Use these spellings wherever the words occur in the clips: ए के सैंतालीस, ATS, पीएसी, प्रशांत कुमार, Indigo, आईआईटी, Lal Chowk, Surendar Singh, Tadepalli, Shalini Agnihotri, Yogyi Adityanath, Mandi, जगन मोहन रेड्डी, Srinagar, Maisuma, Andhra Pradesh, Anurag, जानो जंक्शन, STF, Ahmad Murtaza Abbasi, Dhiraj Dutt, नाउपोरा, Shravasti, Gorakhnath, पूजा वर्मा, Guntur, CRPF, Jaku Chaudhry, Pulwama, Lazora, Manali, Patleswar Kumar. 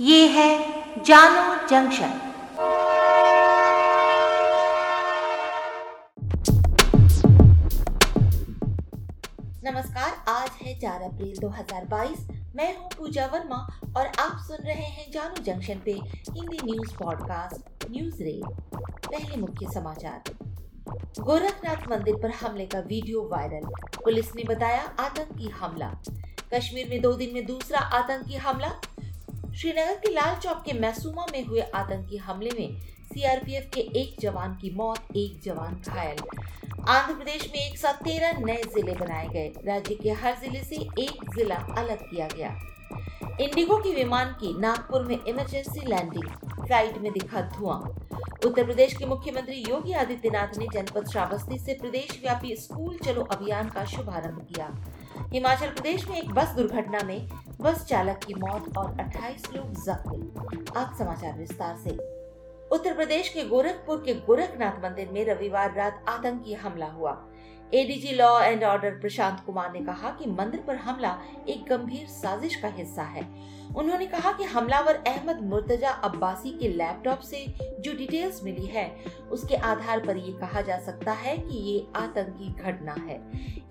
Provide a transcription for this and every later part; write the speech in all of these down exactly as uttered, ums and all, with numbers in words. ये है जानो जंक्शन। नमस्कार, आज है चार अप्रैल दो हज़ार बाईस। मैं हूँ पूजा वर्मा और आप सुन रहे हैं जानो जंक्शन पे Hindi news podcast news read. पहले मुख्य समाचार। गोरखनाथ मंदिर पर हमले का वीडियो वायरल, पुलिस ने बताया आतंकी हमला। कश्मीर में दो दिन में दूसरा आतंकी हमला। श्रीनगर के लाल चौक के मैसूमा में हुए आतंकी हमले में सीआरपीएफ के एक जवान की मौत, एक जवान घायल। आंध्र प्रदेश में एक साथ तेरह नए जिले बनाए गए, राज्य के हर जिले से एक जिला अलग किया गया। इंडिगो के विमान की नागपुर में इमरजेंसी लैंडिंग, फ्लाइट में दिखा धुआं। उत्तर प्रदेश के मुख्यमंत्री योगी आदित्यनाथ ने जनपद श्रावस्ती से प्रदेश व्यापी स्कूल चलो अभियान का शुभारंभ किया। हिमाचल प्रदेश में एक बस दुर्घटना में बस चालक की मौत और अट्ठाईस लोग जख्मी। आज समाचार विस्तार से। उत्तर प्रदेश के गोरखपुर के गोरखनाथ मंदिर में रविवार रात आतंकी हमला हुआ। ADG law and order प्रशांत कुमार ने कहा कि मंदिर पर हमला एक गंभीर साजिश का हिस्सा है। उन्होंने कहा कि हमलावर अहमद मुर्तजा अब्बासी के लैपटॉप से जो डिटेल्स मिली है उसके आधार पर ये कहा जा सकता है कि ये आतंकी घटना है।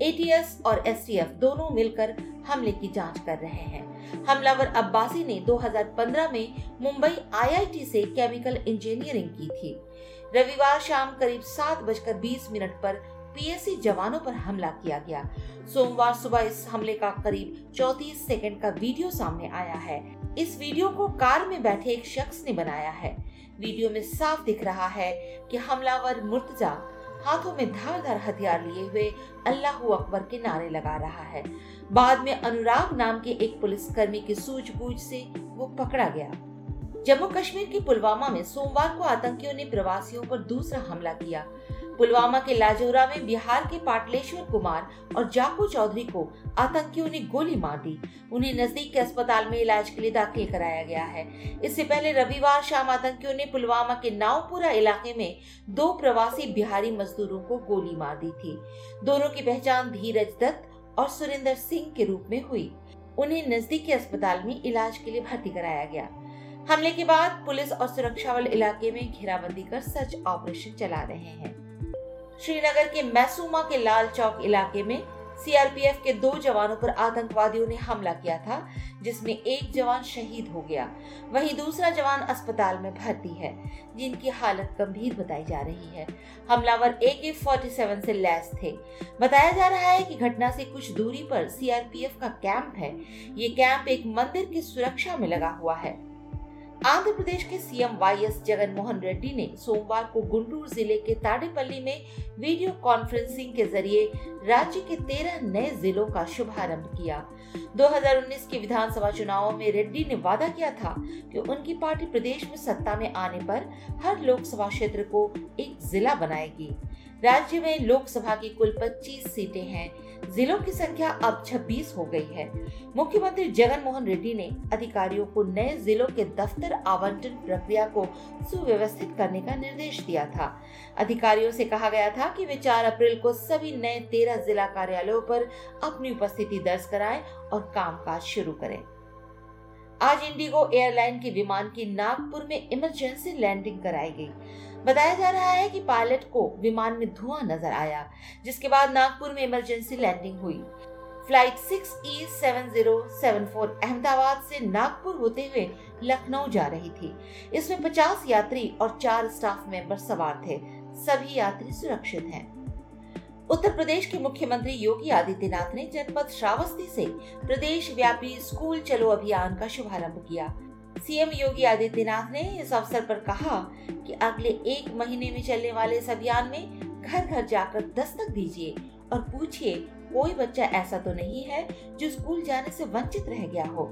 एटीएस और एसटीएफ दोनों मिलकर हमले की जांच कर रहे हैं। हमलावर अब्बासी ने दो हज़ार पंद्रह में मुंबई आईआईटी से केमिकल इंजीनियरिंग की थी। रविवार शाम करीब सात बजकर बीस मिनट पर पीएसी जवानों पर हमला किया गया। सोमवार सुबह इस हमले का करीब चौंतीस सेकंड का वीडियो सामने आया है। इस वीडियो को कार में बैठे एक शख्स ने बनाया है। वीडियो में साफ दिख रहा है कि हमलावर मुर्तजा हाथों में धारदार हथियार लिए हुए अल्लाहू अकबर के नारे लगा रहा है। बाद में अनुराग नाम के एक पुलिसकर्मी की सूझबूझ से वो पकड़ा गया। जम्मू कश्मीर के पुलवामा में सोमवार को आतंकियों ने प्रवासियों पर दूसरा हमला किया। पुलवामा के लाजोरा में बिहार के पाटलेश्वर कुमार और जाकू चौधरी को आतंकियों ने गोली मार दी। उन्हें नजदीक के अस्पताल में इलाज के लिए दाखिल कराया गया है। इससे पहले रविवार शाम आतंकियों ने पुलवामा के नाउपोरा इलाके में दो प्रवासी बिहारी मजदूरों को गोली मार दी थी। दोनों की पहचान धीरज दत्त और सुरेंदर सिंह के रूप में हुई। उन्हें नजदीक के अस्पताल में इलाज के लिए भर्ती कराया गया। हमले के बाद पुलिस और सुरक्षा बल इलाके में घेराबंदी कर सर्च ऑपरेशन चला रहे हैं। श्रीनगर के मैसूमा के लाल चौक इलाके में सीआरपीएफ के दो जवानों पर आतंकवादियों ने हमला किया था, जिसमें एक जवान शहीद हो गया, वहीं दूसरा जवान अस्पताल में भर्ती है, जिनकी हालत गंभीर बताई जा रही है। हमलावर ए के सैंतालीस से लैस थे। बताया जा रहा है कि घटना से कुछ दूरी पर सीआरपीएफ का कैंप है। ये कैंप एक मंदिर की सुरक्षा में लगा हुआ है। आंध्र प्रदेश के CM Y S जगन मोहन रेड्डी ने सोमवार को गुंटूर जिले के ताडेपल्ली में वीडियो कॉन्फ्रेंसिंग के जरिए राज्य के तेरह नए जिलों का शुभारंभ किया। दो हज़ार उन्नीस के विधानसभा चुनावों में रेड्डी ने वादा किया था कि उनकी पार्टी प्रदेश में सत्ता में आने पर हर लोकसभा क्षेत्र को एक जिला बनाएगी। राज्य में लोकसभा की कुल पच्चीस सीटें हैं। जिलों की संख्या अब छब्बीस हो गई है। मुख्यमंत्री जगन मोहन रेड्डी ने अधिकारियों को नए जिलों के दफ्तर आवंटन प्रक्रिया को सुव्यवस्थित करने का निर्देश दिया था। अधिकारियों से कहा गया था कि वे चार अप्रैल को सभी नए तेरह जिला कार्यालयों पर अपनी उपस्थिति दर्ज कराएं और कामकाज शुरू करें। आज इंडिगो एयरलाइन के विमान की नागपुर में इमरजेंसी लैंडिंग कराई गई। बताया जा रहा है कि पायलट को विमान में धुआं नजर आया, जिसके बाद नागपुर में इमरजेंसी लैंडिंग हुई। Flight six E seven zero seven four Ahmedabad से नागपुर होते हुए लखनऊ जा रही थी। इसमें पचास यात्री और चार स्टाफ मेंबर सवार थे। सभी यात्री सुरक्षित हैं। उत्तर प्रदेश के मुख्यमंत्री योगी आदित्यनाथ ने जनपद श्रावस्ती से प्रदेश व्यापी स्कूल चलो अभियान का शुभारम्भ किया। सीएम योगी आदित्यनाथ ने इस अवसर पर कहा कि अगले एक महीने में चलने वाले इस अभियान में घर घर जाकर दस्तक दीजिए और पूछिए कोई बच्चा ऐसा तो नहीं है जो स्कूल जाने से वंचित रह गया हो।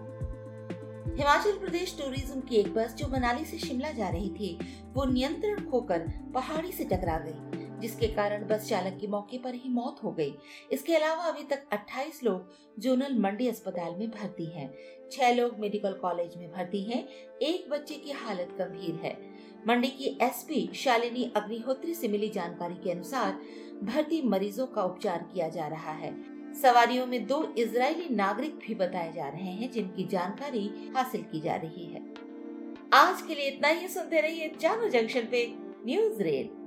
हिमाचल प्रदेश टूरिज्म की एक बस जो मनाली से शिमला जा रही थी, वो नियंत्रण खोकर पहाड़ी से टकरा गई, जिसके कारण बस चालक की मौके पर ही मौत हो गई। इसके अलावा अभी तक अट्ठाईस लोग जोनल मंडी अस्पताल में भर्ती हैं, छह लोग मेडिकल कॉलेज में भर्ती हैं, एक बच्चे की हालत गंभीर है। मंडी की एसपी शालिनी अग्निहोत्री से मिली जानकारी के अनुसार भर्ती मरीजों का उपचार किया जा रहा है। सवारियों में दो इजरायली नागरिक भी बताए जा रहे हैं जिनकी जानकारी हासिल की जा रही है। आज के लिए इतना ही। सुनते रहिए जानो जंक्शन पे न्यूज रेल।